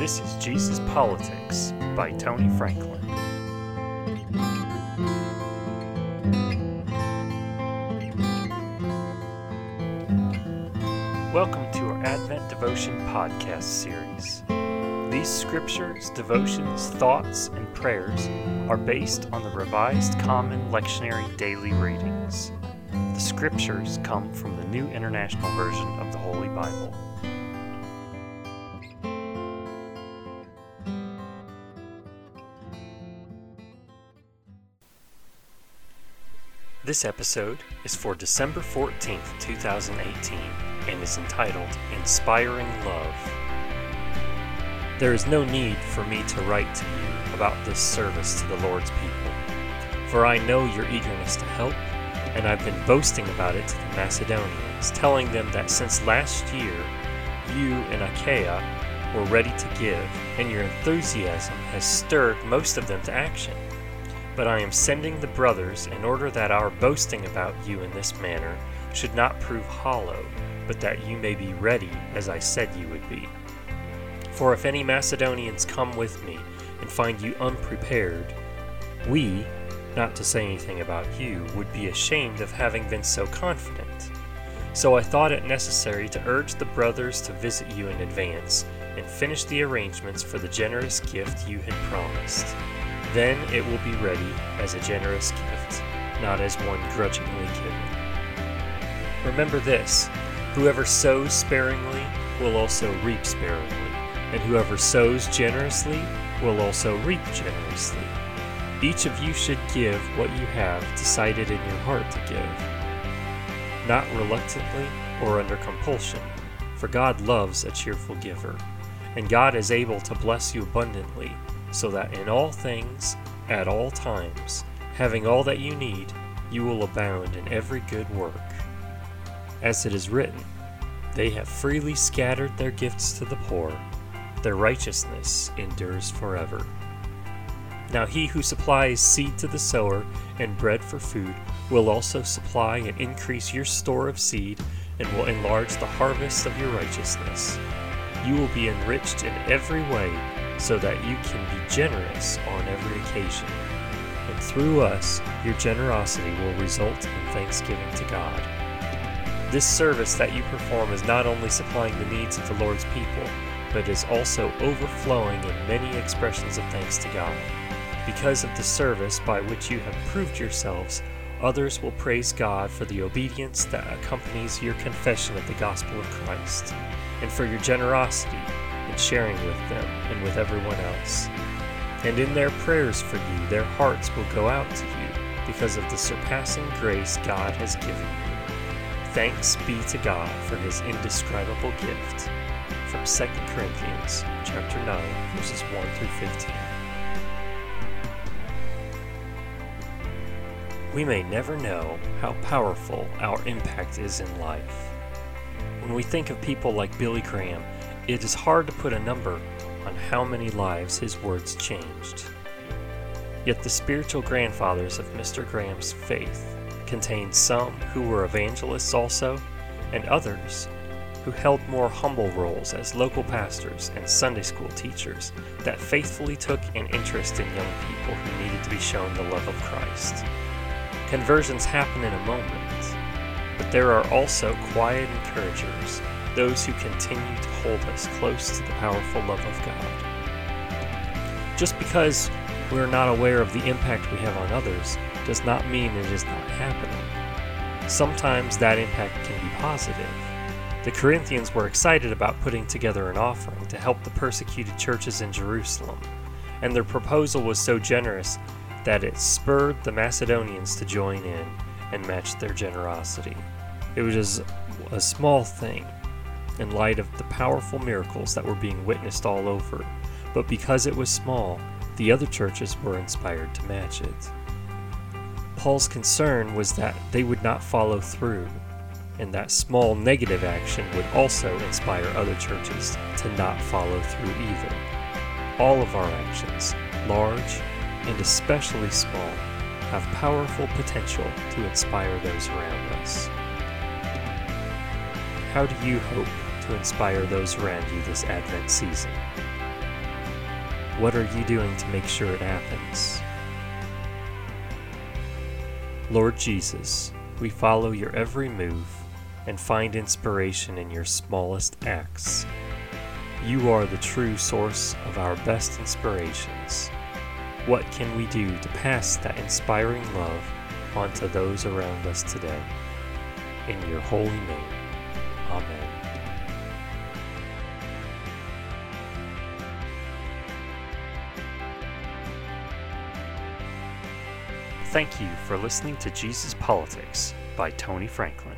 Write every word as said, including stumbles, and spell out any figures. This is Jesus Politics by Tony Franklin. Welcome to our Advent Devotion Podcast series. These scriptures, devotions, thoughts, and prayers are based on the Revised Common Lectionary daily readings. The scriptures come from the New International Version of the Holy Bible. This episode is for December fourteenth, twenty eighteen, and is entitled, Inspiring Love. There is no need for me to write to you about this service to the Lord's people, for I know your eagerness to help, and I've been boasting about it to the Macedonians, telling them that since last year, you and Achaia were ready to give, and your enthusiasm has stirred most of them to action. But I am sending the brothers in order that our boasting about you in this manner should not prove hollow, but that you may be ready as I said you would be. For if any Macedonians come with me and find you unprepared, we, not to say anything about you, would be ashamed of having been so confident. So I thought it necessary to urge the brothers to visit you in advance and finish the arrangements for the generous gift you had promised. Then it will be ready as a generous gift, not as one grudgingly given. Remember this, whoever sows sparingly will also reap sparingly, and whoever sows generously will also reap generously. Each of you should give what you have decided in your heart to give, not reluctantly or under compulsion, for God loves a cheerful giver, and God is able to bless you abundantly, so that in all things, at all times, having all that you need, you will abound in every good work. As it is written, they have freely scattered their gifts to the poor, their righteousness endures forever. Now he who supplies seed to the sower and bread for food will also supply and increase your store of seed and will enlarge the harvest of your righteousness. You will be enriched in every way, so that you can be generous on every occasion. And through us, your generosity will result in thanksgiving to God. This service that you perform is not only supplying the needs of the Lord's people, but is also overflowing in many expressions of thanks to God. Because of the service by which you have proved yourselves, others will praise God for the obedience that accompanies your confession of the gospel of Christ, and for your generosity, and sharing with them and with everyone else. And in their prayers for you, their hearts will go out to you because of the surpassing grace God has given you. Thanks be to God for his indescribable gift. From Second Corinthians chapter nine, verses one through fifteen. We may never know how powerful our impact is in life. When we think of people like Billy Graham, it is hard to put a number on how many lives his words changed. Yet the spiritual grandfathers of Mister Graham's faith contained some who were evangelists also, and others who held more humble roles as local pastors and Sunday school teachers that faithfully took an interest in young people who needed to be shown the love of Christ. Conversions happen in a moment, but there are also quiet encouragers, those who continue to hold us close to the powerful love of God. Just because we are not aware of the impact we have on others does not mean it is not happening. Sometimes that impact can be positive. The Corinthians were excited about putting together an offering to help the persecuted churches in Jerusalem, and their proposal was so generous that it spurred the Macedonians to join in and match their generosity. It was just a small thing, in light of the powerful miracles that were being witnessed all over, but because it was small, the other churches were inspired to match it. Paul's concern was that they would not follow through, and that small negative action would also inspire other churches to not follow through either. All of our actions, large and especially small, have powerful potential to inspire those around us. How do you hope to inspire those around you this Advent season? What are you doing to make sure it happens? Lord Jesus, we follow your every move and find inspiration in your smallest acts. You are the true source of our best inspirations. What can we do to pass that inspiring love onto those around us today? In your holy name, amen. Thank you for listening to Jesus Politics by Tony Franklin.